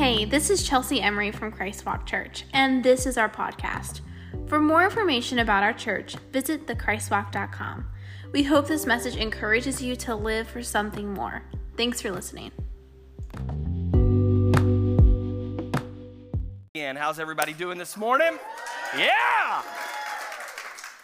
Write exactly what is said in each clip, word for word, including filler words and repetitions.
Hey, this is Chelsea Emery from Christ Walk Church, and this is our podcast. For more information about our church, visit the christ walk dot com. We hope this message encourages you to live for something more. Thanks for listening. And how's everybody doing this morning? Yeah!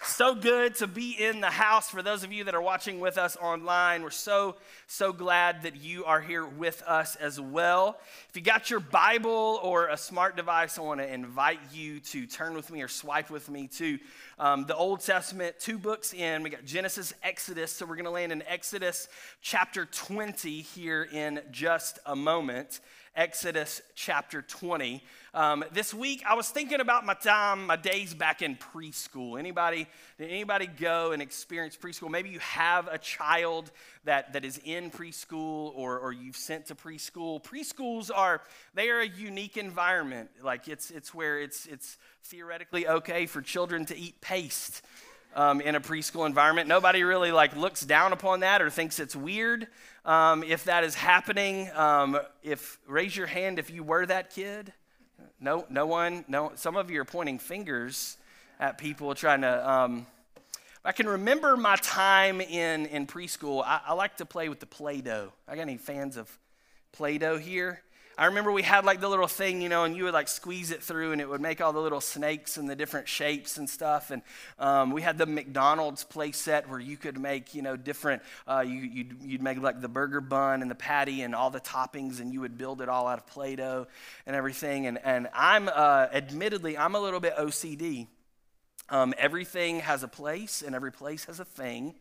So good to be in the house. For those of you that are watching with us online, we're so, so glad that you are here with us as well. If you got your Bible or a smart device, I want to invite you to turn with me or swipe with me to um, the Old Testament, two books in. We got Genesis, Exodus, so we're going to land in Exodus chapter twenty here in just a moment. Exodus chapter twenty. Um, this week, I was thinking about my time, my days back in preschool. Anybody, did anybody go and experience preschool? Maybe you have a child that, that is in preschool or, or you've sent to preschool. Preschools are, they are a unique environment. Like it's, it's where it's, it's theoretically okay for children to eat paste. Um, in a preschool environment. Nobody really like looks down upon that or thinks it's weird um, if that is happening. Um, if raise your hand if you were that kid. No, no one, no. Some of you are pointing fingers at people trying to, um, I can remember my time in, in preschool. I, I like to play with the Play-Doh. I got any fans of Play-Doh here? I remember we had like the little thing, you know, and you would like squeeze it through and it would make all the little snakes and the different shapes and stuff. And um, we had the McDonald's play set where you could make, you know, different, uh, you, you'd, you'd make like the burger bun and the patty and all the toppings, and you would build it all out of Play-Doh and everything. And, and I'm, uh, admittedly, I'm a little bit O C D. Um, everything has a place and every place has a thing.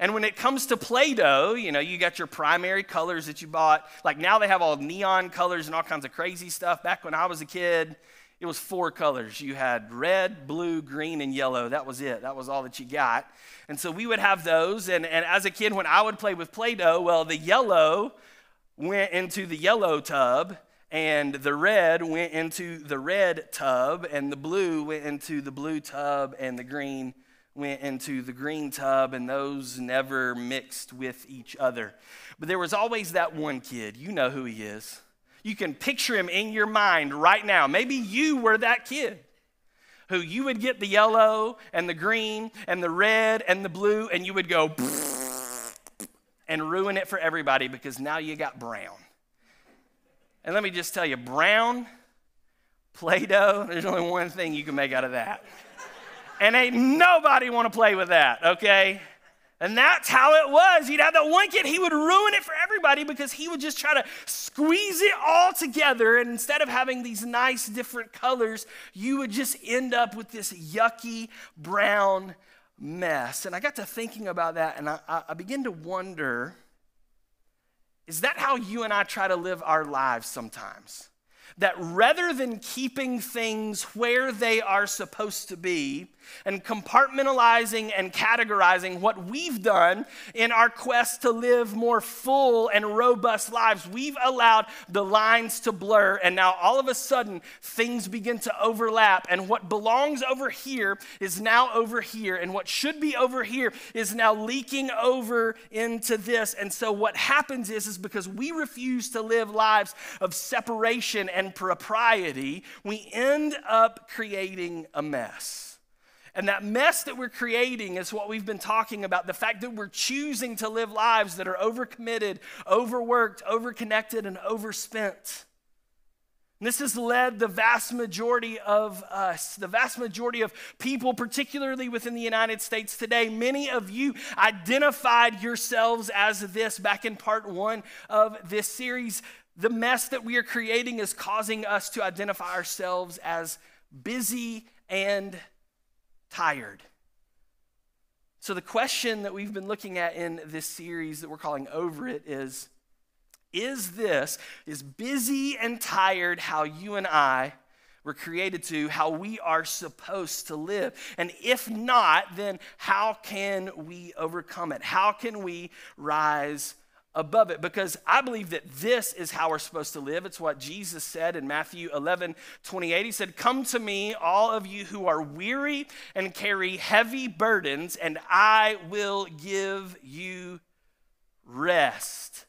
And when it comes to Play-Doh, you know, you got your primary colors that you bought. Like now they have all neon colors and all kinds of crazy stuff. Back when I was a kid, it was four colors. You had red, blue, green, and yellow. That was it. That was all that you got. And so we would have those. And, and as a kid, when I would play with Play-Doh, well, the yellow went into the yellow tub, and the red went into the red tub, and the blue went into the blue tub, and the green went into the green tub, and those never mixed with each other. But there was always that one kid. You know who he is. You can picture him in your mind right now. Maybe you were that kid who you would get the yellow and the green and the red and the blue, and you would go and ruin it for everybody because now you got brown. And let me just tell you, brown, Play-Doh, there's only one thing you can make out of that. And ain't nobody want to play with that, okay? And that's how it was. You'd have that one kid, he would ruin it for everybody because he would just try to squeeze it all together. And instead of having these nice different colors, you would just end up with this yucky brown mess. And I got to thinking about that, and I, I began to wonder, is that how you and I try to live our lives sometimes? That rather than keeping things where they are supposed to be and compartmentalizing and categorizing what we've done in our quest to live more full and robust lives, we've allowed the lines to blur, and now all of a sudden things begin to overlap, and what belongs over here is now over here, and what should be over here is now leaking over into this. And so what happens is, is because we refuse to live lives of separation and and propriety, we end up creating a mess. And that mess that we're creating is what we've been talking about, the fact that we're choosing to live lives that are overcommitted, overworked, overconnected, and overspent. And this has led the vast majority of us, the vast majority of people, particularly within the United States today. Many of you identified yourselves as this back in part one of this series. The mess that we are creating is causing us to identify ourselves as busy and tired. So the question that we've been looking at in this series that we're calling Over It is, is this, is busy and tired how you and I were created to, how we are supposed to live? And if not, then how can we overcome it? How can we rise above it? Because I believe that this is how we're supposed to live. It's what Jesus said in Matthew eleven twenty-eight. He said, "Come to me, all of you who are weary and carry heavy burdens, and I will give you rest."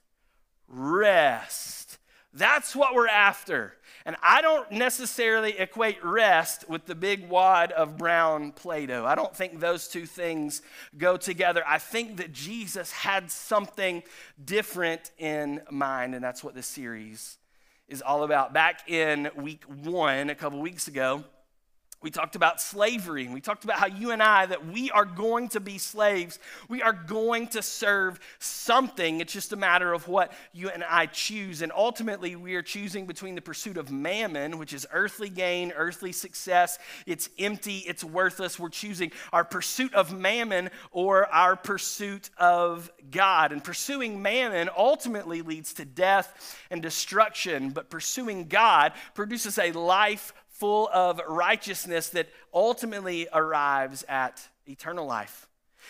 Rest. That's what we're after. And I don't necessarily equate rest with the big wad of brown Play-Doh. I don't think those two things go together. I think that Jesus had something different in mind, and that's what this series is all about. Back in week one, a couple weeks ago, we talked about slavery, and we talked about how you and I, that we are going to be slaves. We are going to serve something. It's just a matter of what you and I choose. And ultimately, we are choosing between the pursuit of mammon, which is earthly gain, earthly success. It's empty. It's worthless. We're choosing our pursuit of mammon or our pursuit of God. And pursuing mammon ultimately leads to death and destruction. But pursuing God produces a life full of righteousness that ultimately arrives at eternal life.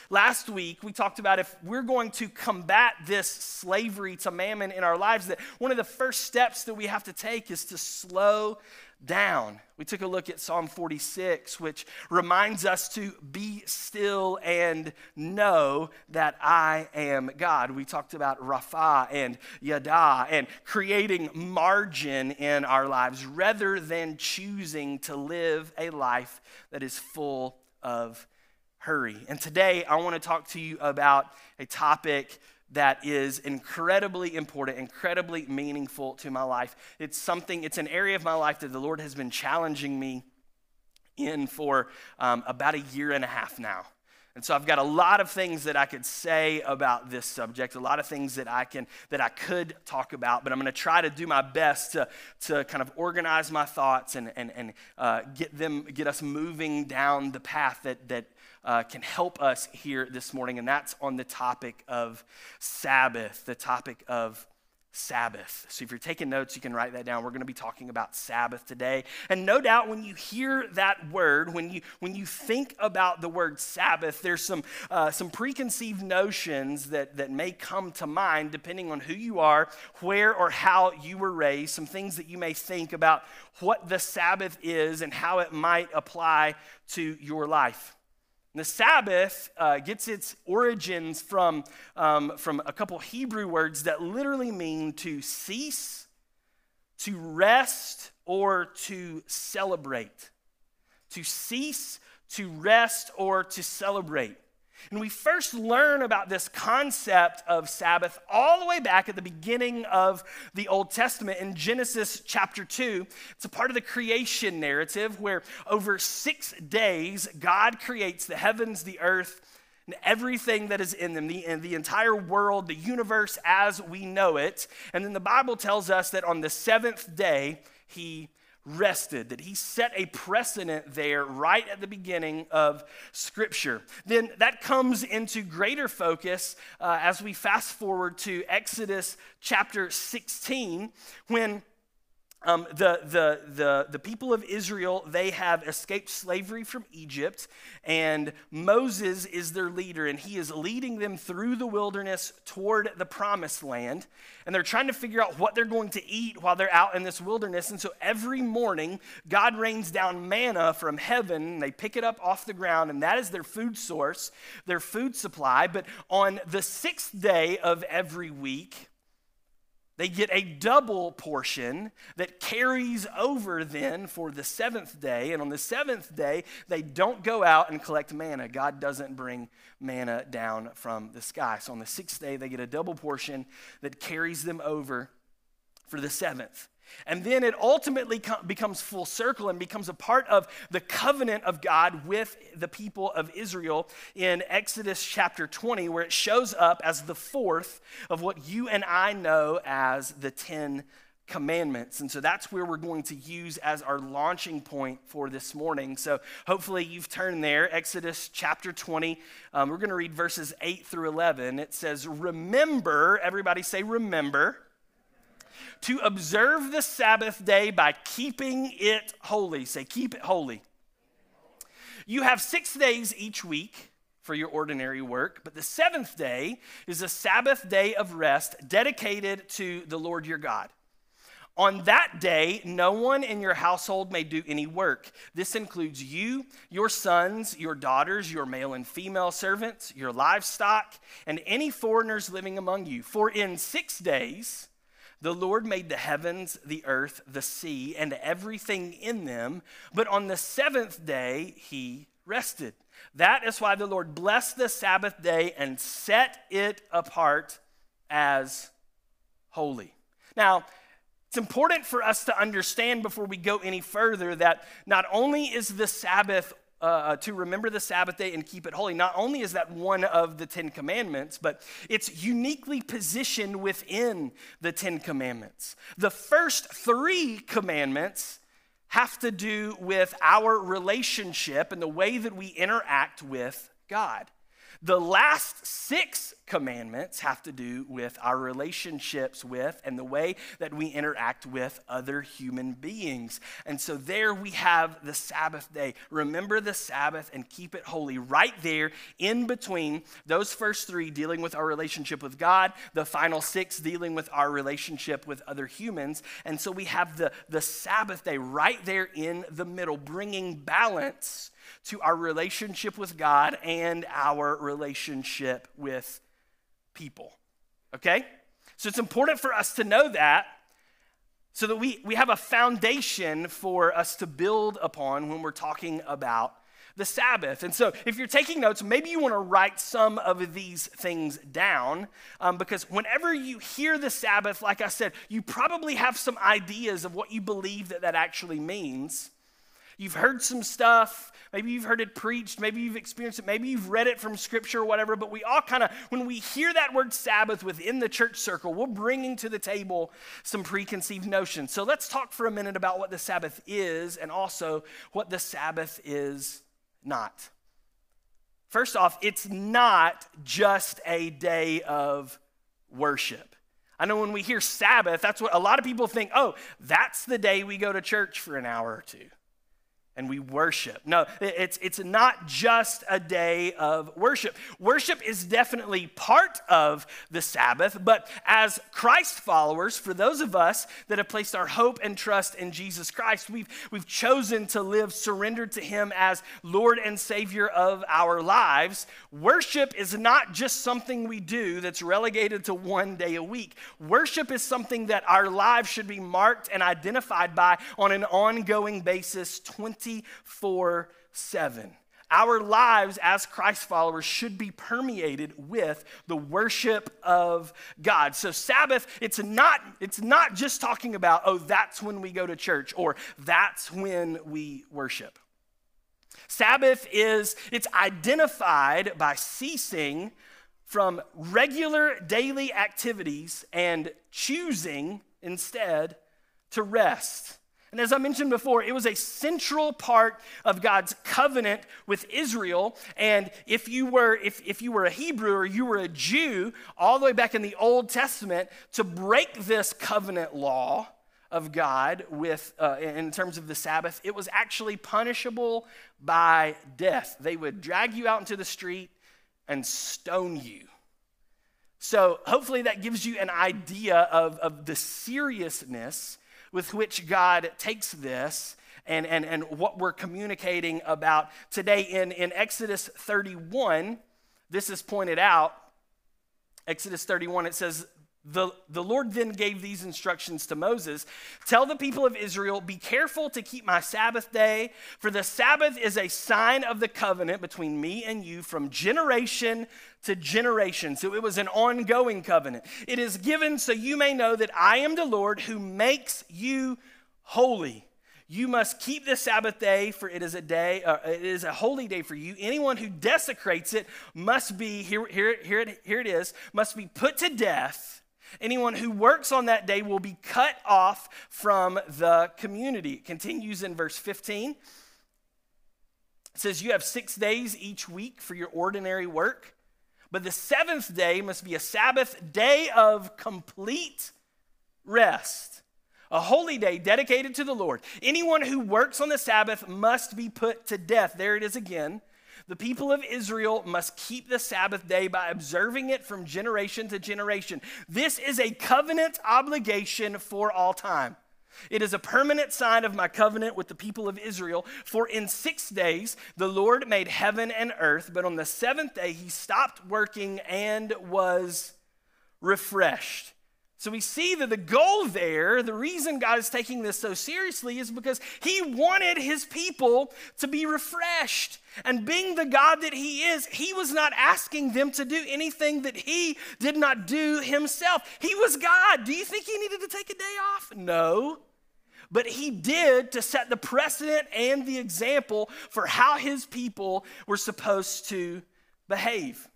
Last week, we talked about if we're going to combat this slavery to mammon in our lives, that one of the first steps that we have to take is to slow down. We took a look at Psalm forty-six, which reminds us to be still and know that I am God. We talked about Rapha and Yada and creating margin in our lives rather than choosing to live a life that is full of hurry. And today I want to talk to you about a topic that is incredibly important, incredibly meaningful to my life. It's something, it's an area of my life that the Lord has been challenging me in for um, about a year and a half now. And so I've got a lot of things that I could say about this subject, a lot of things that I can, that I could talk about, but I'm going to try to do my best to, to kind of organize my thoughts and, and, and uh, get them, get us moving down the path that, that Uh, can help us here this morning, and that's on the topic of Sabbath, the topic of Sabbath. So if you're taking notes, you can write that down. We're going to be talking about Sabbath today. And no doubt when you hear that word, when you when you think about the word Sabbath, there's some uh, some preconceived notions that, that may come to mind depending on who you are, where or how you were raised, some things that you may think about what the Sabbath is and how it might apply to your life. The Sabbath uh, gets its origins from, um, from a couple Hebrew words that literally mean to cease, to rest, or to celebrate. To cease, to rest, or to celebrate. And we first learn about this concept of Sabbath all the way back at the beginning of the Old Testament in Genesis chapter two. It's a part of the creation narrative where over six days, God creates the heavens, the earth, and everything that is in them, the, and the entire world, the universe as we know it. And then the Bible tells us that on the seventh day, he rested, that he set a precedent there right at the beginning of Scripture. Then that comes into greater focus uh, as we fast forward to Exodus chapter sixteen, when Um, the, the, the, the people of Israel, they have escaped slavery from Egypt, and Moses is their leader, and he is leading them through the wilderness toward the promised land, and they're trying to figure out what they're going to eat while they're out in this wilderness, and so every morning, God rains down manna from heaven, and they pick it up off the ground, and that is their food source, their food supply, but on the sixth day of every week, they get a double portion that carries over then for the seventh day. And on the seventh day, they don't go out and collect manna. God doesn't bring manna down from the sky. So on the sixth day, they get a double portion that carries them over for the seventh. And then it ultimately com- becomes full circle and becomes a part of the covenant of God with the people of Israel in Exodus chapter twenty, where it shows up as the fourth of what you and I know as the Ten Commandments. And so that's where we're going to use as our launching point for this morning. So hopefully you've turned there, Exodus chapter twenty. Um, we're going to read verses eight through eleven. It says, remember, everybody say remember. To observe the Sabbath day by keeping it holy. Say, keep it holy. You have six days each week for your ordinary work, but the seventh day is a Sabbath day of rest dedicated to the Lord your God. On that day, no one in your household may do any work. This includes you, your sons, your daughters, your male and female servants, your livestock, and any foreigners living among you. For in six days The Lord made the heavens, the earth, the sea, and everything in them, but on the seventh day he rested. That is why the Lord blessed the Sabbath day and set it apart as holy. Now, it's important for us to understand before we go any further that not only is the Sabbath Uh, to remember the Sabbath day and keep it holy. Not only is that one of the Ten Commandments, but it's uniquely positioned within the Ten Commandments. The first three commandments have to do with our relationship and the way that we interact with God. The last six commandments have to do with our relationships with and the way that we interact with other human beings. And so there we have the Sabbath day. Remember the Sabbath and keep it holy. Right there in between those first three dealing with our relationship with God, the final six dealing with our relationship with other humans. And so we have the, the Sabbath day right there in the middle, bringing balance to our relationship with God and our relationship with people, okay? So it's important for us to know that so that we, we have a foundation for us to build upon when we're talking about the Sabbath. And so if you're taking notes, maybe you want to write some of these things down um, because whenever you hear the Sabbath, like I said, you probably have some ideas of what you believe that that actually means. You've heard some stuff, maybe you've heard it preached, maybe you've experienced it, maybe you've read it from scripture or whatever, but we all kind of, when we hear that word Sabbath within the church circle, we're bringing to the table some preconceived notions. So let's talk for a minute about what the Sabbath is and also what the Sabbath is not. First off, it's not just a day of worship. I know when we hear Sabbath, that's what a lot of people think, oh, that's the day we go to church for an hour or two and we worship. No, it's, it's not just a day of worship. Worship is definitely part of the Sabbath, but as Christ followers, for those of us that have placed our hope and trust in Jesus Christ, we've, we've chosen to live surrendered to him as Lord and Savior of our lives. Worship is not just something we do that's relegated to one day a week. Worship is something that our lives should be marked and identified by on an ongoing basis, twenty-four seven. Our lives as Christ followers should be permeated with the worship of God. So Sabbath, it's not, it's not just talking about, oh, that's when we go to church or that's when we worship. Sabbath is, it's identified by ceasing from regular daily activities and choosing instead to rest. And as I mentioned before, it was a central part of God's covenant with Israel. And if you were, if, if you were a Hebrew or you were a Jew, all the way back in the Old Testament, to break this covenant law of God with uh, in terms of the Sabbath, it was actually punishable by death. They would drag you out into the street and stone you. So hopefully that gives you an idea of, of the seriousness with which God takes this and, and, and what we're communicating about today. In, in Exodus thirty-one, this is pointed out. Exodus thirty-one, it says, the, the Lord then gave these instructions to Moses. Tell the people of Israel, be careful to keep my Sabbath day, for the Sabbath is a sign of the covenant between me and you from generation to generation. So it was an ongoing covenant. It is given so you may know that I am the Lord who makes you holy. You must keep the Sabbath day, for it is a day, uh, it is a holy day for you. Anyone who desecrates it must be, here, here, here, it, here it is, must be put to death. Anyone who works on that day will be cut off from the community. It continues in verse fifteen. It says, you have six days each week for your ordinary work, but the seventh day must be a Sabbath day of complete rest, a holy day dedicated to the Lord. Anyone who works on the Sabbath must be put to death. There it is again. The people of Israel must keep the Sabbath day by observing it from generation to generation. This is a covenant obligation for all time. It is a permanent sign of my covenant with the people of Israel. For in six days the Lord made heaven and earth, but on the seventh day he stopped working and was refreshed. So we see that the goal there, the reason God is taking this so seriously is because he wanted his people to be refreshed. And being the God that he is, he was not asking them to do anything that he did not do himself. He was God. Do you think he needed to take a day off? No. But he did to set the precedent and the example for how his people were supposed to behave.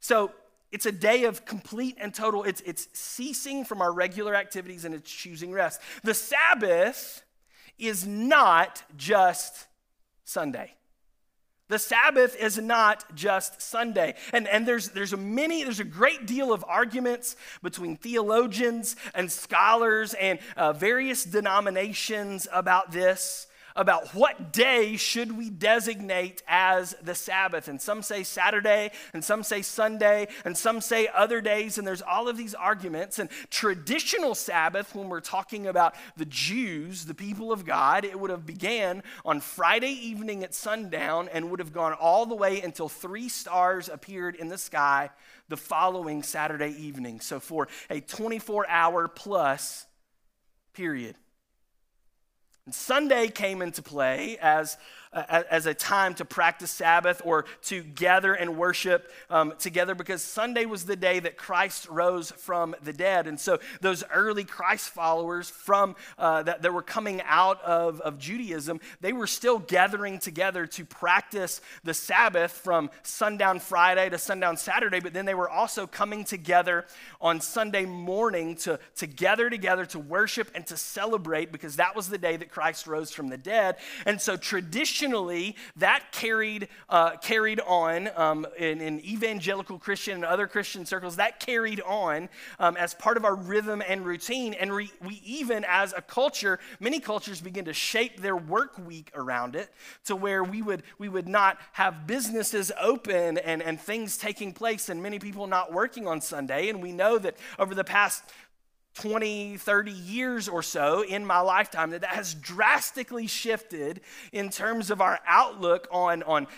So it's a day of complete and total, it's, it's ceasing from our regular activities and it's choosing rest. The Sabbath is not just Sunday. The Sabbath is not just Sunday. And, and there's, there's, a many, there's a great deal of arguments between theologians and scholars and uh, various denominations about this, about what day should we designate as the Sabbath. And some say Saturday, and some say Sunday, and some say other days. And there's all of these arguments. And traditional Sabbath, when we're talking about the Jews, the people of God, it would have began on Friday evening at sundown and would have gone all the way until three stars appeared in the sky the following Saturday evening. So for a twenty-four hour plus period. And Sunday came into play as, uh, as a time to practice Sabbath or to gather and worship um, together, because Sunday was the day that Christ rose from the dead. And so those early Christ followers from uh, that, that were coming out of, of Judaism, they were still gathering together to practice the Sabbath from sundown Friday to sundown Saturday, but then they were also coming together on Sunday morning to, to gather together to worship and to celebrate, because that was the day that Christ Christ rose from the dead. And so traditionally, that carried uh, carried on um, in, in evangelical Christian and other Christian circles, that carried on um, as part of our rhythm and routine. And re- we even, as a culture, many cultures begin to shape their work week around it, to where we would we would not have businesses open and, and things taking place and many people not working on Sunday. And we know that over the past twenty, thirty years or so in my lifetime, that that has drastically shifted in terms of our outlook on, on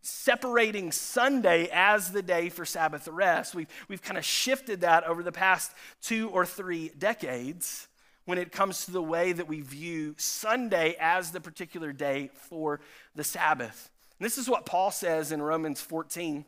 separating Sunday as the day for Sabbath rest. We've, we've kind of shifted that over the past two or three decades when it comes to the way that we view Sunday as the particular day for the Sabbath. And this is what Paul says in Romans fourteen.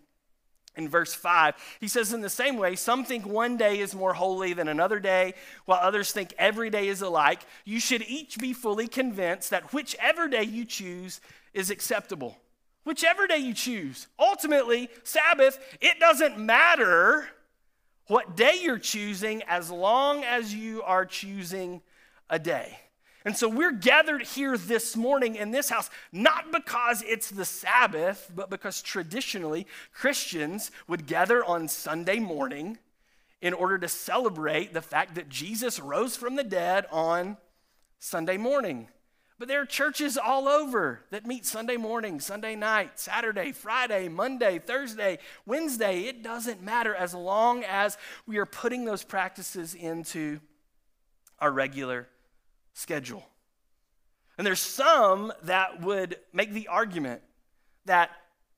In verse five, he says, in the same way, some think one day is more holy than another day, while others think every day is alike. You should each be fully convinced that whichever day you choose is acceptable. Whichever day you choose. Ultimately, Sabbath, it doesn't matter what day you're choosing as long as you are choosing a day. And so we're gathered here this morning in this house, not because it's the Sabbath, but because traditionally Christians would gather on Sunday morning in order to celebrate the fact that Jesus rose from the dead on Sunday morning. But there are churches all over that meet Sunday morning, Sunday night, Saturday, Friday, Monday, Thursday, Wednesday. It doesn't matter as long as we are putting those practices into our regular schedule. And there's some that would make the argument that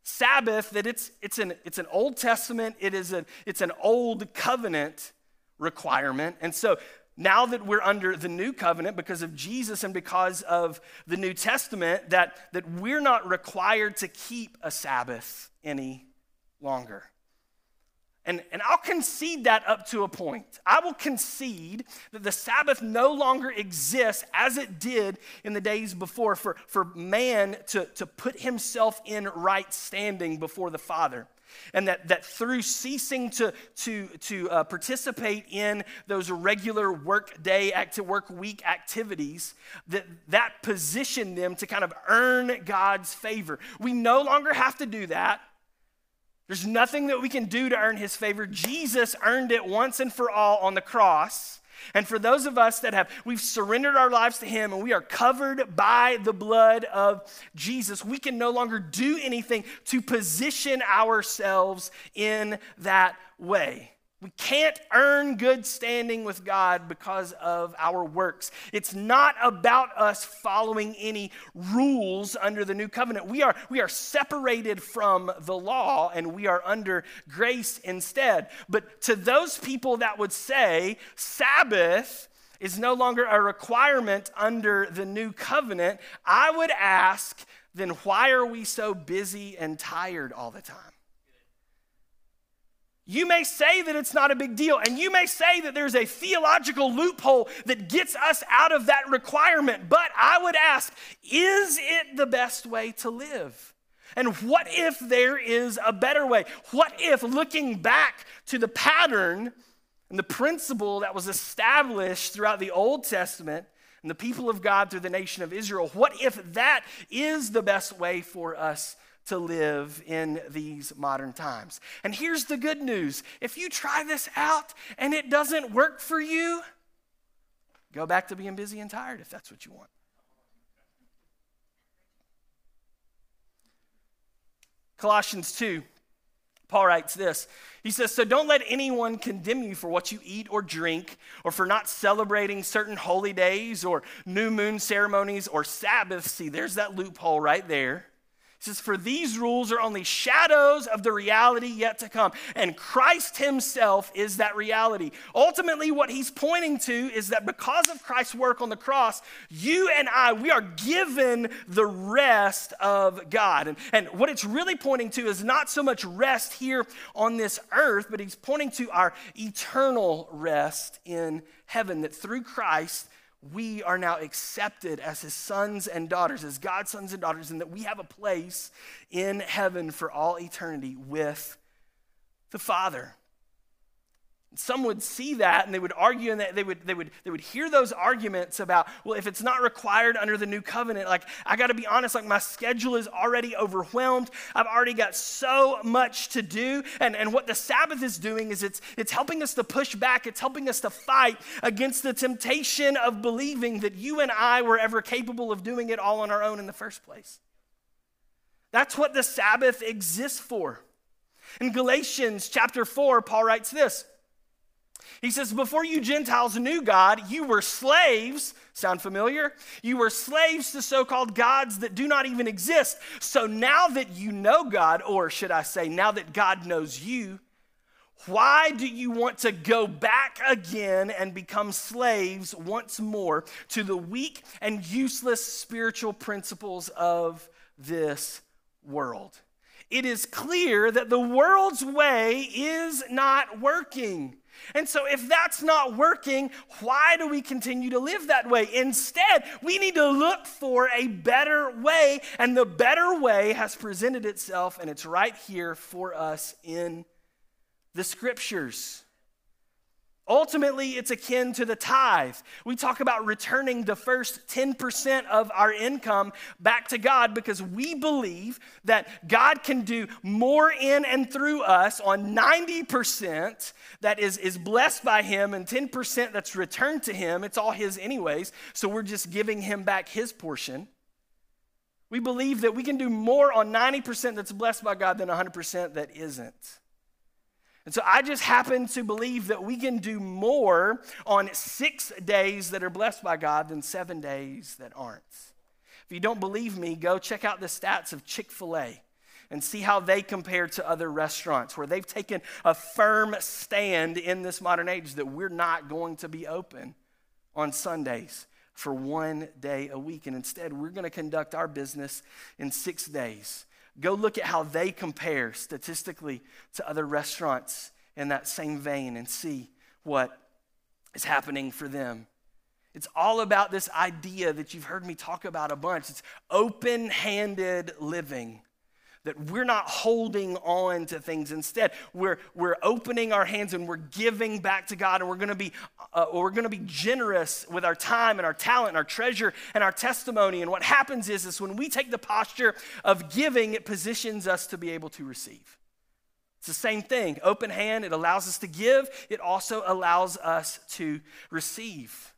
Sabbath, that it's it's an it's an Old Testament, it is an it's an old covenant requirement. And so now that we're under the new covenant because of Jesus and because of the New Testament, that, that we're not required to keep a Sabbath any longer. And, and I'll concede that up to a point. I will concede that the Sabbath no longer exists as it did in the days before for, for man to, to put himself in right standing before the Father. And that, that through ceasing to, to, to uh, participate in those regular work day, acti- work week activities, that, that positioned them to kind of earn God's favor. We no longer have to do that. There's nothing that we can do to earn his favor. Jesus earned it once and for all on the cross. And for those of us that have, we've surrendered our lives to him and we are covered by the blood of Jesus, we can no longer do anything to position ourselves in that way. We can't earn good standing with God because of our works. It's not about us following any rules under the new covenant. We are, we are separated from the law and we are under grace instead. But to those people that would say Sabbath is no longer a requirement under the new covenant, I would ask, then why are we so busy and tired all the time? You may say that it's not a big deal, and you may say that there's a theological loophole that gets us out of that requirement, but I would ask, is it the best way to live? And what if there is a better way? What if, looking back to the pattern and the principle that was established throughout the Old Testament and the people of God through the nation of Israel, what if that is the best way for us to live in these modern times? And here's the good news. If you try this out and it doesn't work for you, go back to being busy and tired if that's what you want. Colossians two, Paul writes this. He says, so don't let anyone condemn you for what you eat or drink, or for not celebrating certain holy days or new moon ceremonies or Sabbaths. See, there's that loophole right there. He says, for these rules are only shadows of the reality yet to come. And Christ himself is that reality. Ultimately, what he's pointing to is that because of Christ's work on the cross, you and I, we are given the rest of God. And, and what it's really pointing to is not so much rest here on this earth, but he's pointing to our eternal rest in heaven, that through Christ, we are now accepted as his sons and daughters, as God's sons and daughters, and that we have a place in heaven for all eternity with the Father. Some would see that and they would argue, and they would, they would, they would hear those arguments about, well, if it's not required under the new covenant, like, I got to be honest, like, my schedule is already overwhelmed. I've already got so much to do. And, and what the Sabbath is doing is it's, it's helping us to push back. It's helping us to fight against the temptation of believing that you and I were ever capable of doing it all on our own in the first place. That's what the Sabbath exists for. In Galatians chapter four, Paul writes this. He says, before you Gentiles knew God, you were slaves. Sound familiar? You were slaves to so-called gods that do not even exist. So now that you know God, or should I say, now that God knows you, why do you want to go back again and become slaves once more to the weak and useless spiritual principles of this world? It is clear that the world's way is not working. And so if that's not working, why do we continue to live that way? Instead, we need to look for a better way, and the better way has presented itself, and it's right here for us in the Scriptures. Ultimately, it's akin to the tithe. We talk about returning the first ten percent of our income back to God because we believe that God can do more in and through us on ninety percent that is, is blessed by him and ten percent that's returned to him. It's all his anyways, so we're just giving him back his portion. We believe that we can do more on ninety percent that's blessed by God than one hundred percent that isn't. And so I just happen to believe that we can do more on six days that are blessed by God than seven days that aren't. If you don't believe me, go check out the stats of Chick-fil-A and see how they compare to other restaurants where they've taken a firm stand in this modern age that we're not going to be open on Sundays for one day a week. And instead, we're going to conduct our business in six days. Go look at how they compare statistically to other restaurants in that same vein and see what is happening for them. It's all about this idea that you've heard me talk about a bunch. It's open-handed living, that we're not holding on to things. Instead, we're, we're opening our hands and we're giving back to God, and we're going to be uh, we're going to be generous with our time and our talent and our treasure and our testimony. And what happens is, is when we take the posture of giving, it positions us to be able to receive. It's the same thing. Open hand, it allows us to give. It also allows us to receive.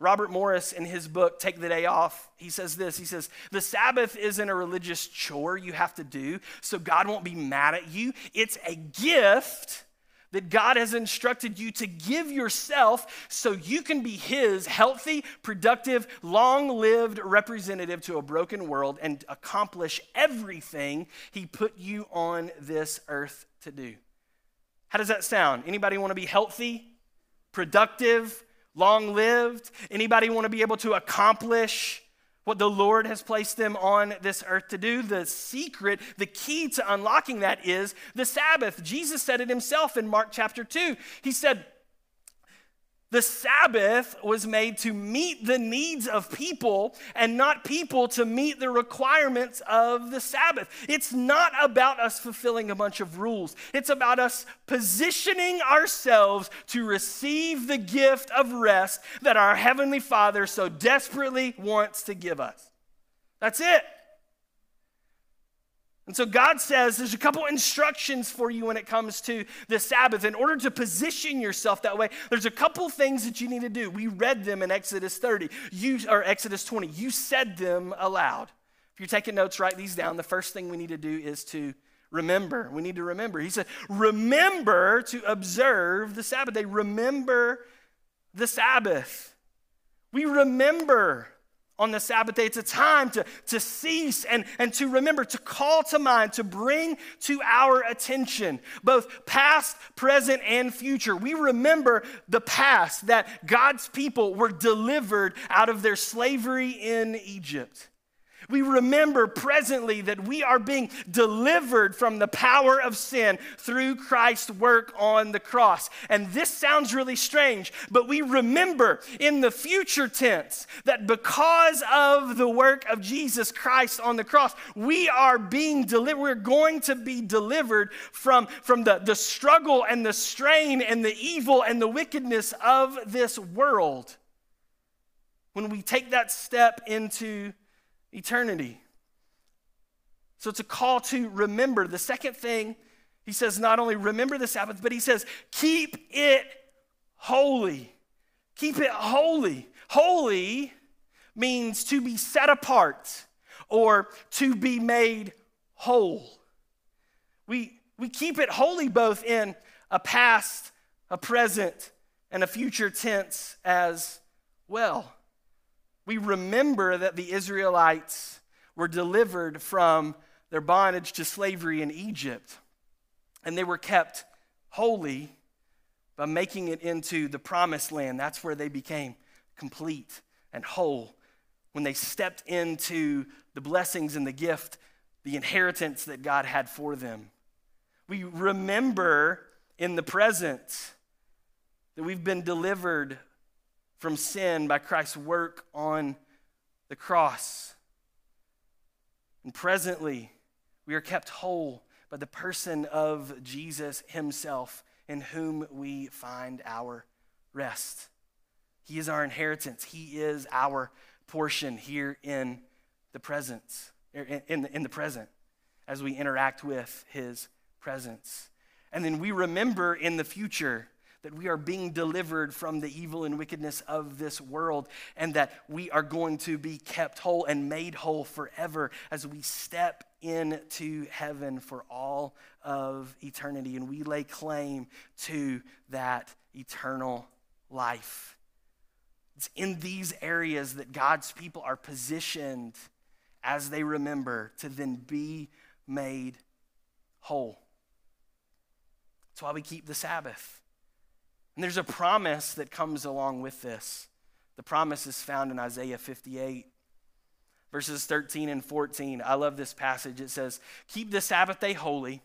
Robert Morris, in his book, Take the Day Off, he says this. He says, the Sabbath isn't a religious chore you have to do so God won't be mad at you. It's a gift that God has instructed you to give yourself so you can be his healthy, productive, long-lived representative to a broken world and accomplish everything he put you on this earth to do. How does that sound? Anybody want to be healthy, productive, long-lived? Anybody want to be able to accomplish what the Lord has placed them on this earth to do? The secret, the key to unlocking that is the Sabbath. Jesus said it himself in Mark chapter two. He said, the Sabbath was made to meet the needs of people and not people to meet the requirements of the Sabbath. It's not about us fulfilling a bunch of rules. It's about us positioning ourselves to receive the gift of rest that our Heavenly Father so desperately wants to give us. That's it. And so God says there's a couple instructions for you when it comes to the Sabbath. In order to position yourself that way, there's a couple things that you need to do. We read them in Exodus thirty, you, or Exodus twenty. You said them aloud. If you're taking notes, write these down. The first thing we need to do is to remember. We need to remember. He said, remember to observe the Sabbath. They remember the Sabbath. We remember on the Sabbath day. It's a time to, to cease and, and to remember, to call to mind, to bring to our attention, both past, present, and future. We remember the past, that God's people were delivered out of their slavery in Egypt. We remember presently that we are being delivered from the power of sin through Christ's work on the cross. And this sounds really strange, but we remember in the future tense that because of the work of Jesus Christ on the cross, we are being delivered. We're going to be delivered from, from the, the struggle and the strain and the evil and the wickedness of this world when we take that step into eternity. So it's a call to remember. The second thing, he says, not only remember the Sabbath, but he says, keep it holy. Keep it holy. Holy means to be set apart or to be made whole. We, we keep it holy both in a past, a present, and a future tense as well. We remember that the Israelites were delivered from their bondage to slavery in Egypt, and they were kept holy by making it into the promised land. That's where they became complete and whole when they stepped into the blessings and the gift, the inheritance that God had for them. We remember in the present that we've been delivered from sin by Christ's work on the cross. And presently, we are kept whole by the person of Jesus himself, in whom we find our rest. He is our inheritance. He is our portion here in the presence, in the, in the present, as we interact with his presence. And then we remember in the future that we are being delivered from the evil and wickedness of this world, and that we are going to be kept whole and made whole forever as we step into heaven for all of eternity, and we lay claim to that eternal life. It's in these areas that God's people are positioned as they remember to then be made whole. That's why we keep the Sabbath. And there's a promise that comes along with this. The promise is found in Isaiah fifty-eight, verses thirteen and fourteen. I love this passage. It says, keep the Sabbath day holy.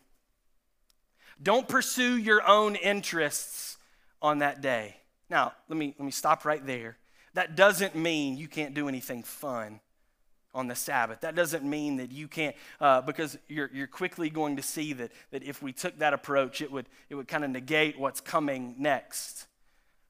Don't pursue your own interests on that day. Now, let me, let me stop right there. That doesn't mean you can't do anything fun on the Sabbath. That doesn't mean that you can't, uh, because you're, you're quickly going to see that, that if we took that approach, it would, it would kind of negate what's coming next.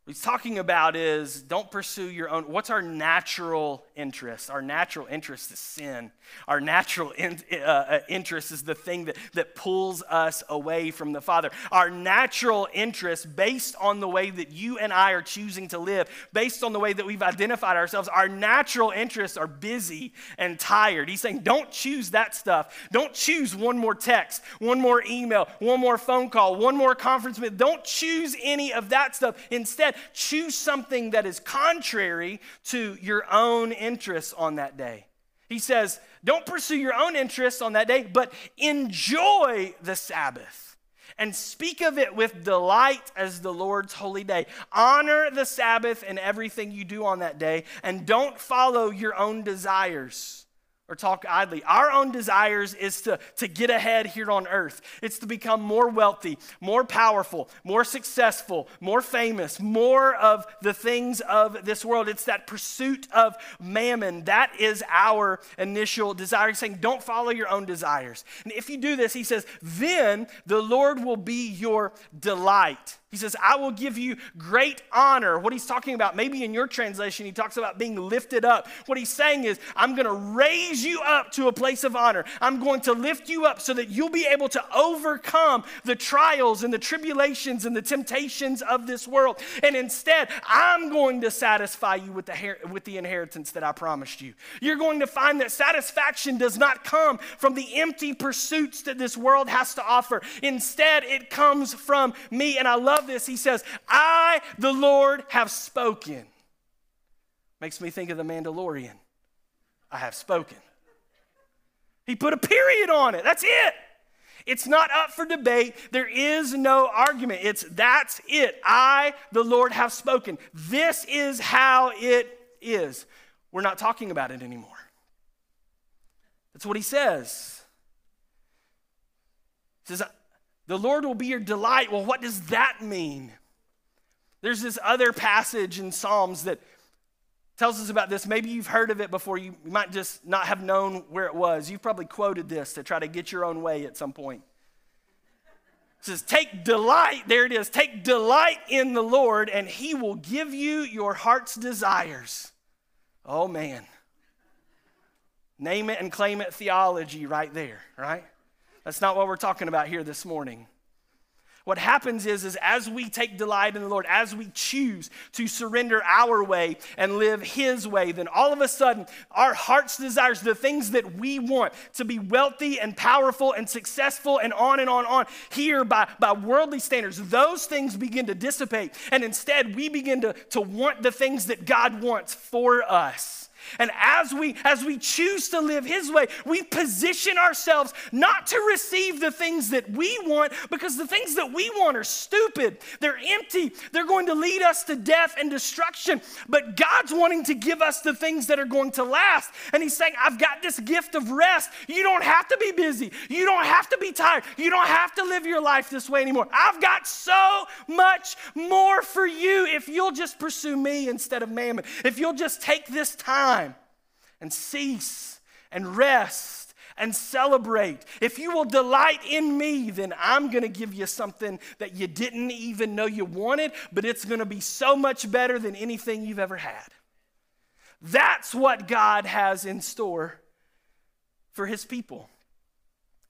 What he's talking about is don't pursue your own. What's our natural interest? Our natural interest is sin. Our natural in, uh, interest is the thing that, that pulls us away from the Father. Our natural interest, based on the way that you and I are choosing to live, based on the way that we've identified ourselves, our natural interests are busy and tired. He's saying don't choose that stuff. Don't choose one more text, one more email, one more phone call, one more conference. Don't choose any of that stuff. Instead, choose something that is contrary to your own interests on that day. He says, don't pursue your own interests on that day, but enjoy the Sabbath and speak of it with delight as the Lord's holy day. Honor the Sabbath in everything you do on that day, and don't follow your own desires or talk idly. Our own desires is to, to get ahead here on earth. It's to become more wealthy, more powerful, more successful, more famous, more of the things of this world. It's that pursuit of mammon. That is our initial desire. He's saying, don't follow your own desires. And if you do this, he says, then the Lord will be your delight. He says, I will give you great honor. What he's talking about, maybe in your translation, he talks about being lifted up. What he's saying is, I'm going to raise you up to a place of honor. I'm going to lift you up so that you'll be able to overcome the trials and the tribulations and the temptations of this world. And instead, I'm going to satisfy you with the, her- with the inheritance that I promised you. You're going to find that satisfaction does not come from the empty pursuits that this world has to offer. Instead, it comes from me, and I love this. He says, I, the Lord, have spoken. Makes me think of the Mandalorian. I have spoken. He put a period on it. That's it. It's not up for debate. There is no argument. It's that's it. I, the Lord, have spoken. This is how it is. We're not talking about it anymore. That's what he says. He says, the Lord will be your delight. Well, what does that mean? There's this other passage in Psalms that tells us about this. Maybe you've heard of it before. You might just not have known where it was. You've probably quoted this to try to get your own way at some point. It says, take delight. There it is. Take delight in the Lord, and he will give you your heart's desires. Oh, man. Name it and claim it theology right there, right? That's not what we're talking about here this morning. What happens is, is as we take delight in the Lord, as we choose to surrender our way and live his way, then all of a sudden our heart's desires, the things that we want to be wealthy and powerful and successful and on and on and on here by, by worldly standards, those things begin to dissipate. And instead we begin to, to want the things that God wants for us. And as we as we choose to live his way, we position ourselves not to receive the things that we want, because the things that we want are stupid. They're empty. They're going to lead us to death and destruction. But God's wanting to give us the things that are going to last. And he's saying, I've got this gift of rest. You don't have to be busy. You don't have to be tired. You don't have to live your life this way anymore. I've got so much more for you if you'll just pursue me instead of mammon. If you'll just take this time and cease and rest and celebrate. If you will delight in me, then I'm going to give you something that you didn't even know you wanted, but it's going to be so much better than anything you've ever had. That's what God has in store for his people.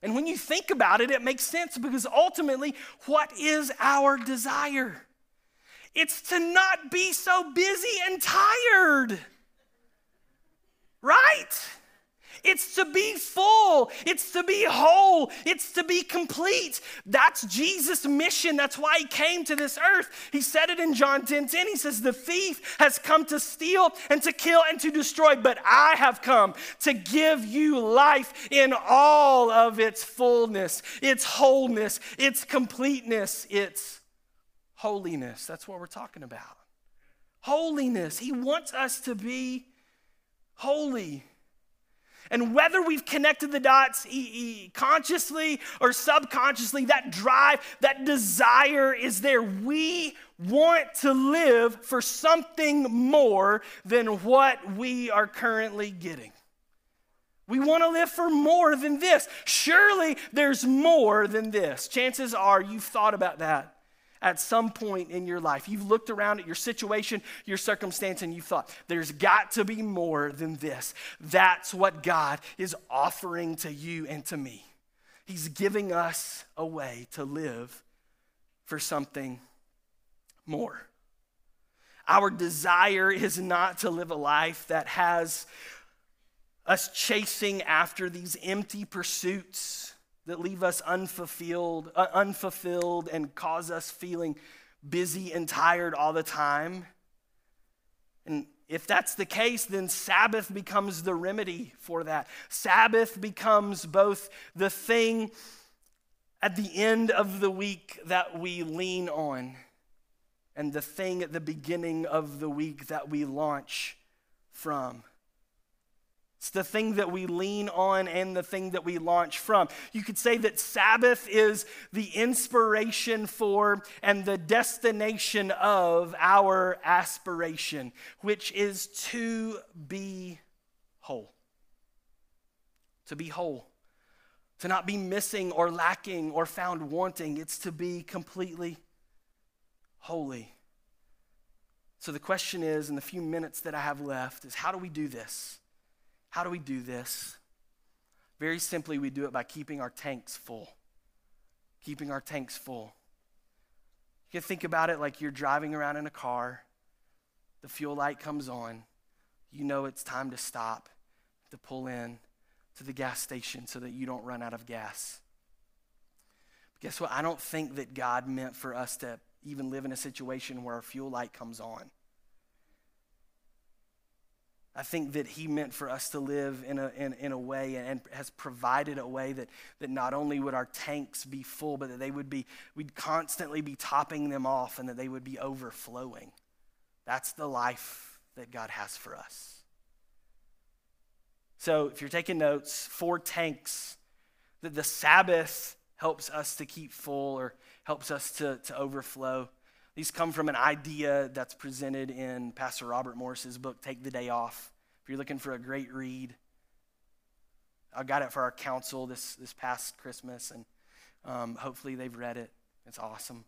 And when you think about it, it makes sense, because ultimately, what is our desire? It's to not be so busy and tired. Right? It's to be full. It's to be whole. It's to be complete. That's Jesus' mission. That's why he came to this earth. He said it in John ten ten. He says, the thief has come to steal and to kill and to destroy, but I have come to give you life in all of its fullness, its wholeness, its completeness, its holiness. That's what we're talking about. Holiness. He wants us to be holy. And whether we've connected the dots e- e- consciously or subconsciously, that drive, that desire is there. We want to live for something more than what we are currently getting. We want to live for more than this. Surely there's more than this. Chances are you've thought about that at some point in your life. You've looked around at your situation, your circumstance, and you thought, there's got to be more than this. That's what God is offering to you and to me. He's giving us a way to live for something more. Our desire is not to live a life that has us chasing after these empty pursuits that leave us unfulfilled, uh, unfulfilled and cause us feeling busy and tired all the time. And if that's the case, then Sabbath becomes the remedy for that. Sabbath becomes both the thing at the end of the week that we lean on and the thing at the beginning of the week that we launch from. It's the thing that we lean on and the thing that we launch from. You could say that Sabbath is the inspiration for and the destination of our aspiration, which is to be whole. To be whole. To not be missing or lacking or found wanting. It's to be completely holy. So the question is, in the few minutes that I have left, is how do we do this? How do we do this? Very simply, we do it by keeping our tanks full. Keeping our tanks full. You can think about it like you're driving around in a car. The fuel light comes on. You know it's time to stop, to pull in to the gas station so that you don't run out of gas. But guess what? I don't think that God meant for us to even live in a situation where our fuel light comes on. I think that he meant for us to live in a in, in a way and has provided a way that, that not only would our tanks be full, but that they would be, we'd constantly be topping them off and that they would be overflowing. That's the life that God has for us. So if you're taking notes, four tanks that the Sabbath helps us to keep full or helps us to, to overflow. These come from an idea that's presented in Pastor Robert Morris's book, Take the Day Off. If you're looking for a great read, I got it for our council this, this past Christmas, and um, hopefully they've read it. It's awesome.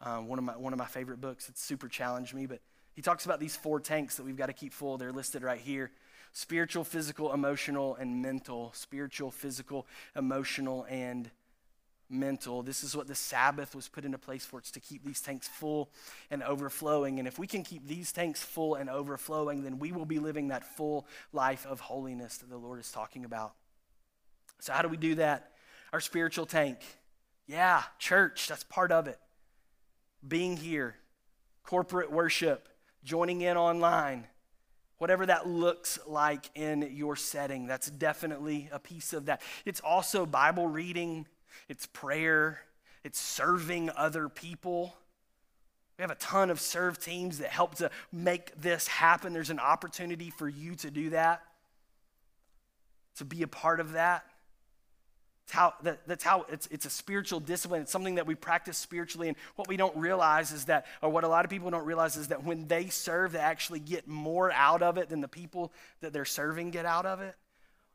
Um, one of my one of my favorite books. It's super challenged me, but he talks about these four tanks that we've got to keep full. They're listed right here. Spiritual, physical, emotional, and mental. Spiritual, physical, emotional, and mental. This is what the Sabbath was put into place for. It's to keep these tanks full and overflowing. And if we can keep these tanks full and overflowing, then we will be living that full life of holiness that the Lord is talking about. So how do we do that? Our spiritual tank. Yeah, church, that's part of it. Being here, corporate worship, joining in online, whatever that looks like in your setting, that's definitely a piece of that. It's also Bible reading. It's prayer. It's serving other people. We have a ton of serve teams that help to make this happen. There's an opportunity for you to do that, to be a part of that. It's how, that, that's how it's, it's a spiritual discipline. It's something that we practice spiritually. And what we don't realize is that, or what a lot of people don't realize is that when they serve, they actually get more out of it than the people that they're serving get out of it.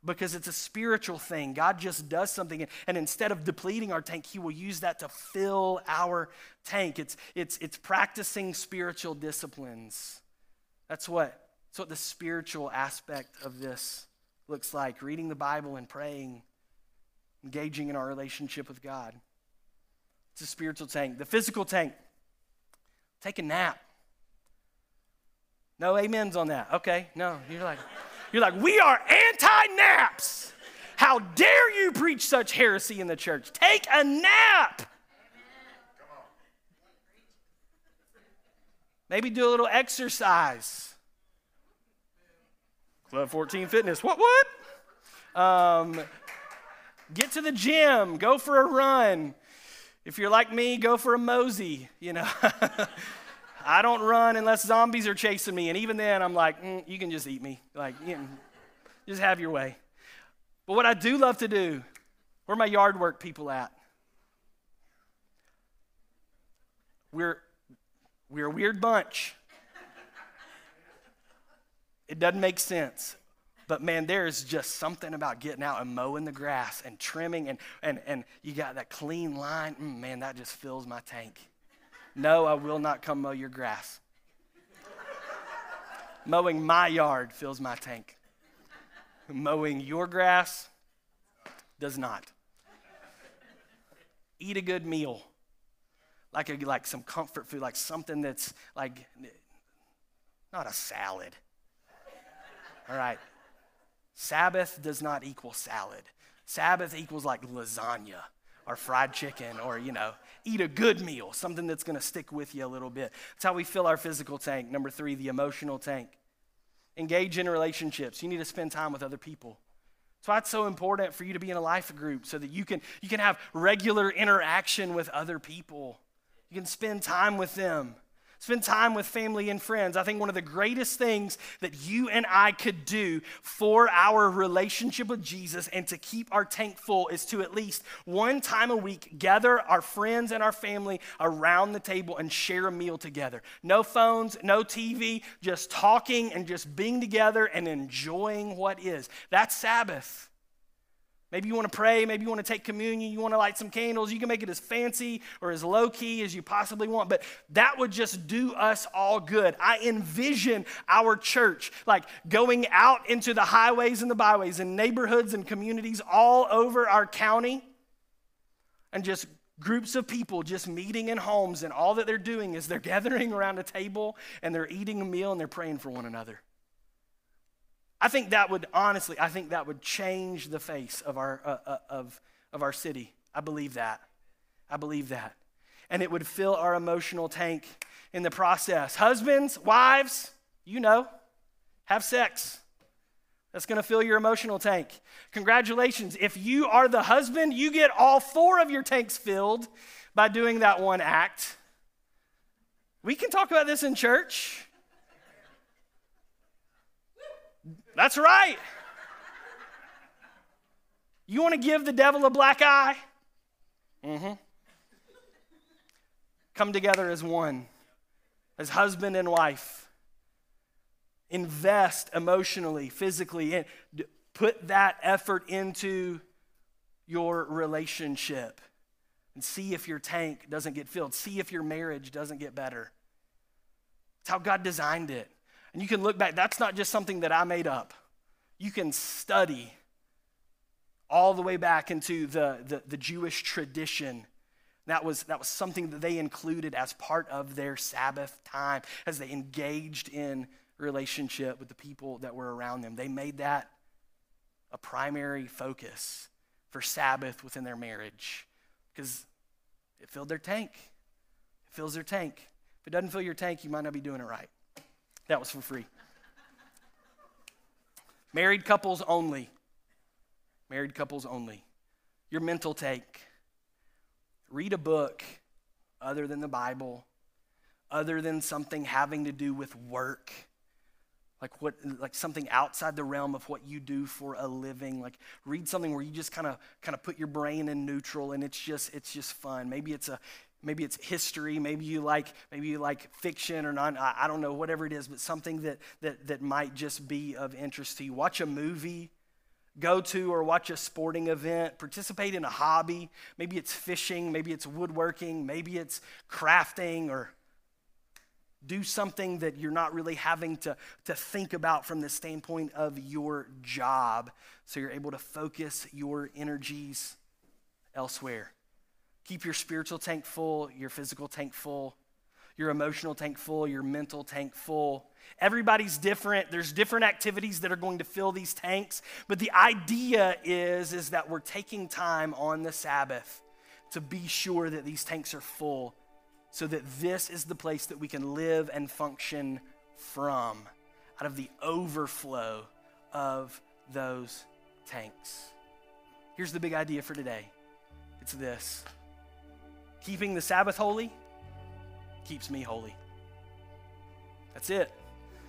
Because it's a spiritual thing. God just does something. And instead of depleting our tank, he will use that to fill our tank. It's, it's, it's practicing spiritual disciplines. That's what, that's what the spiritual aspect of this looks like. Reading the Bible and praying. Engaging in our relationship with God. It's a spiritual tank. The physical tank. Take a nap. No amens on that. Okay, no, you're like... You're like, we are anti-naps. How dare you preach such heresy in the church? Take a nap. Amen. Maybe do a little exercise. Club fourteen Fitness. What, what? Um, get to the gym. Go for a run. If you're like me, go for a mosey, you know. I don't run unless zombies are chasing me. And even then, I'm like, mm, you can just eat me. Like, you know, just have your way. But what I do love to do, where are my yard work people at? We're, we're a weird bunch. It doesn't make sense. But man, there is just something about getting out and mowing the grass and trimming. And, and, and you got that clean line. Mm, man, that just fills my tank. No, I will not come mow your grass. Mowing my yard fills my tank. Mowing your grass does not. Eat a good meal, like a, like some comfort food, like something that's like not a salad. All right. Sabbath does not equal salad. Sabbath equals like lasagna or fried chicken or, you know, eat a good meal, something that's going to stick with you a little bit. That's how we fill our physical tank. Number three, the emotional tank. Engage in relationships. You need to spend time with other people. That's why it's so important for you to be in a life group so that you can, you can have regular interaction with other people. You can spend time with them. Spend time with family and friends. I think one of the greatest things that you and I could do for our relationship with Jesus and to keep our tank full is to at least one time a week gather our friends and our family around the table and share a meal together. No phones, no T V, just talking and just being together and enjoying what is. That's Sabbath. Maybe you want to pray, maybe you want to take communion, you want to light some candles. You can make it as fancy or as low-key as you possibly want, but that would just do us all good. I envision our church like going out into the highways and the byways and neighborhoods and communities all over our county and just groups of people just meeting in homes, and all that they're doing is they're gathering around a table and they're eating a meal and they're praying for one another. I think that would, honestly, I think that would change the face of our uh, uh, of of our city. I believe that. I believe that. And it would fill our emotional tank in the process. Husbands, wives, you know, have sex. That's going to fill your emotional tank. Congratulations. If you are the husband, you get all four of your tanks filled by doing that one act. We can talk about this in church. That's right. You want to give the devil a black eye? Mm-hmm. Come together as one, as husband and wife. Invest emotionally, physically, and put that effort into your relationship and see if your tank doesn't get filled. See if your marriage doesn't get better. It's how God designed it. And you can look back. That's not just something that I made up. You can study all the way back into the, the, the Jewish tradition. That was, that was something that they included as part of their Sabbath time as they engaged in relationship with the people that were around them. They made that a primary focus for Sabbath within their marriage because it filled their tank. It fills their tank. If it doesn't fill your tank, you might not be doing it right. That was for free. Married couples only. Married couples only. Your mental take. Read a book other than the Bible, other than something having to do with work, like what, like something outside the realm of what you do for a living. Like read something where you just kind of, kind of put your brain in neutral, and it's just, it's just fun. Maybe it's a Maybe it's history. Maybe you like maybe you like fiction or non. I, I don't know, whatever it is, but something that that that might just be of interest to you. Watch a movie, go to or watch a sporting event. Participate in a hobby. Maybe it's fishing. Maybe it's woodworking. Maybe it's crafting, or do something that you're not really having to to think about from the standpoint of your job, so you're able to focus your energies elsewhere. Keep your spiritual tank full, your physical tank full, your emotional tank full, your mental tank full. Everybody's different. There's different activities that are going to fill these tanks. But the idea is, is that we're taking time on the Sabbath to be sure that these tanks are full so that this is the place that we can live and function from, out of the overflow of those tanks. Here's the big idea for today. It's this. Keeping the Sabbath holy keeps me holy. That's it.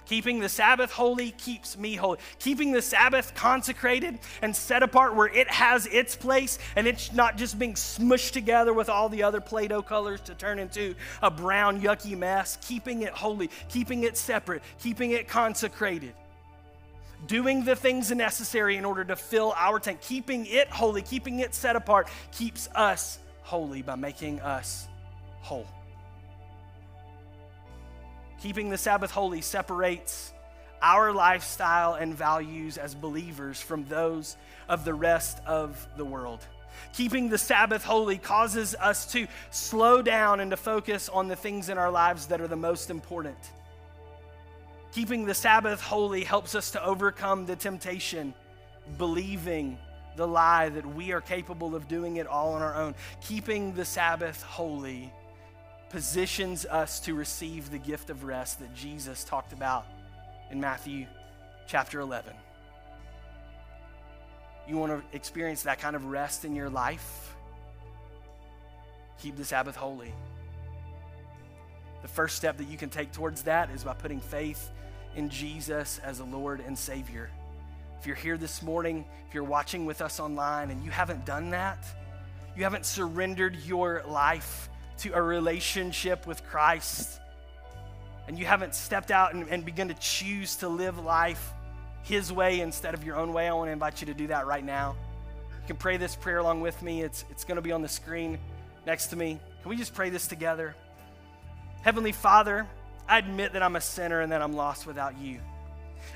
Keeping the Sabbath holy keeps me holy. Keeping the Sabbath consecrated and set apart where it has its place, and it's not just being smushed together with all the other Play-Doh colors to turn into a brown, yucky mess. Keeping it holy, keeping it separate, keeping it consecrated. Doing the things necessary in order to fill our tank. Keeping it holy, keeping it set apart keeps us holy by making us whole. Keeping the Sabbath holy separates our lifestyle and values as believers from those of the rest of the world. Keeping the Sabbath holy causes us to slow down and to focus on the things in our lives that are the most important. Keeping the Sabbath holy helps us to overcome the temptation, believing the lie that we are capable of doing it all on our own. Keeping the Sabbath holy positions us to receive the gift of rest that Jesus talked about in Matthew chapter eleven. You want to experience that kind of rest in your life? Keep the Sabbath holy. The first step that you can take towards that is by putting faith in Jesus as the Lord and Savior. If you're here this morning, if you're watching with us online and you haven't done that, you haven't surrendered your life to a relationship with Christ, and you haven't stepped out and, and begun to choose to live life His way instead of your own way, I want to invite you to do that right now. You can pray this prayer along with me. It's, it's going to be on the screen next to me. Can we just pray this together? Heavenly Father, I admit that I'm a sinner and that I'm lost without you.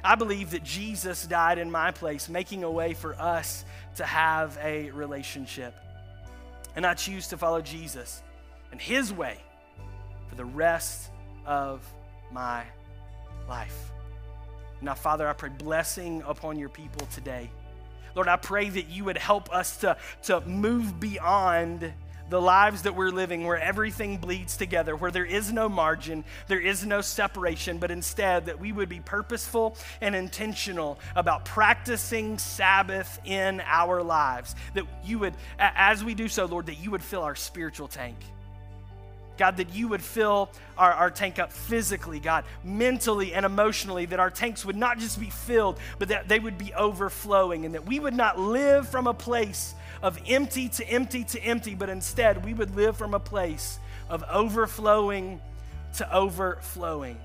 I believe that Jesus died in my place, making a way for us to have a relationship. And I choose to follow Jesus and His way for the rest of my life. Now, Father, I pray blessing upon your people today. Lord, I pray that you would help us to, to move beyond the lives that we're living, where everything bleeds together, where there is no margin, there is no separation, but instead that we would be purposeful and intentional about practicing Sabbath in our lives. That you would, as we do so, Lord, that you would fill our spiritual tank. God, that you would fill our, our tank up physically, God, mentally and emotionally, that our tanks would not just be filled, but that they would be overflowing, and that we would not live from a place of empty to empty to empty, but instead we would live from a place of overflowing to overflowing.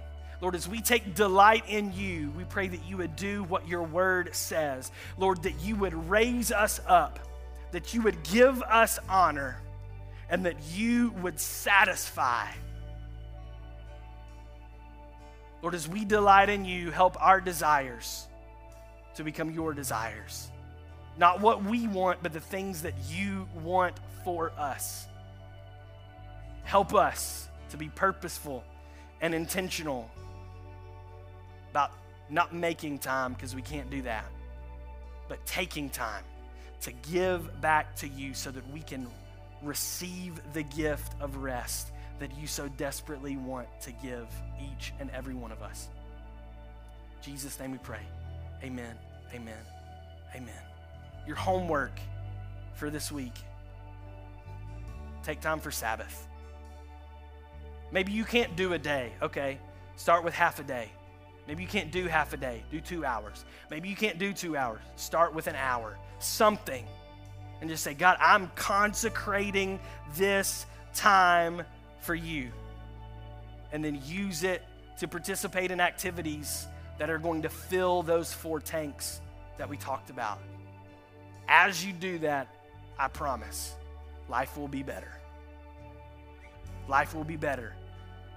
Lord, as we take delight in you, we pray that you would do what your word says. Lord, that you would raise us up, that you would give us honor, and that you would satisfy. Lord, as we delight in you, help our desires to become your desires. Not what we want, but the things that you want for us. Help us to be purposeful and intentional about not making time, because we can't do that, but taking time to give back to you so that we can receive the gift of rest that you so desperately want to give each and every one of us. In Jesus' name we pray. Amen, amen, amen. Your homework for this week: take time for Sabbath. Maybe you can't do a day. Okay, start with half a day. Maybe you can't do half a day. Do two hours. Maybe you can't do two hours. Start with an hour. Something. And just say, God, I'm consecrating this time for you. And then use it to participate in activities that are going to fill those four tanks that we talked about. As you do that, I promise, life will be better. Life will be better.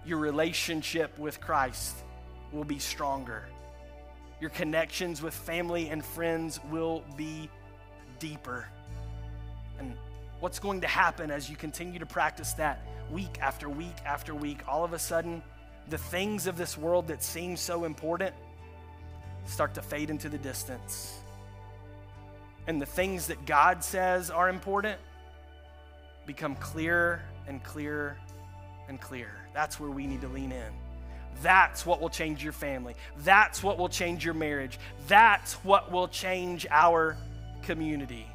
Your relationship with Christ will be stronger. Your connections with family and friends will be deeper. And what's going to happen as you continue to practice that week after week after week, all of a sudden, the things of this world that seem so important start to fade into the distance. And the things that God says are important become clearer and clearer and clearer. That's where we need to lean in. That's what will change your family. That's what will change your marriage. That's what will change our community.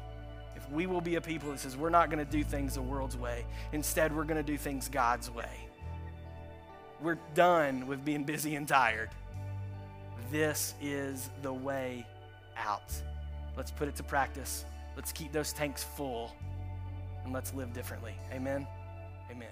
We will be a people that says we're not going to do things the world's way. Instead, we're going to do things God's way. We're done with being busy and tired. This is the way out. Let's put it to practice. Let's keep those tanks full, and let's live differently. Amen. Amen.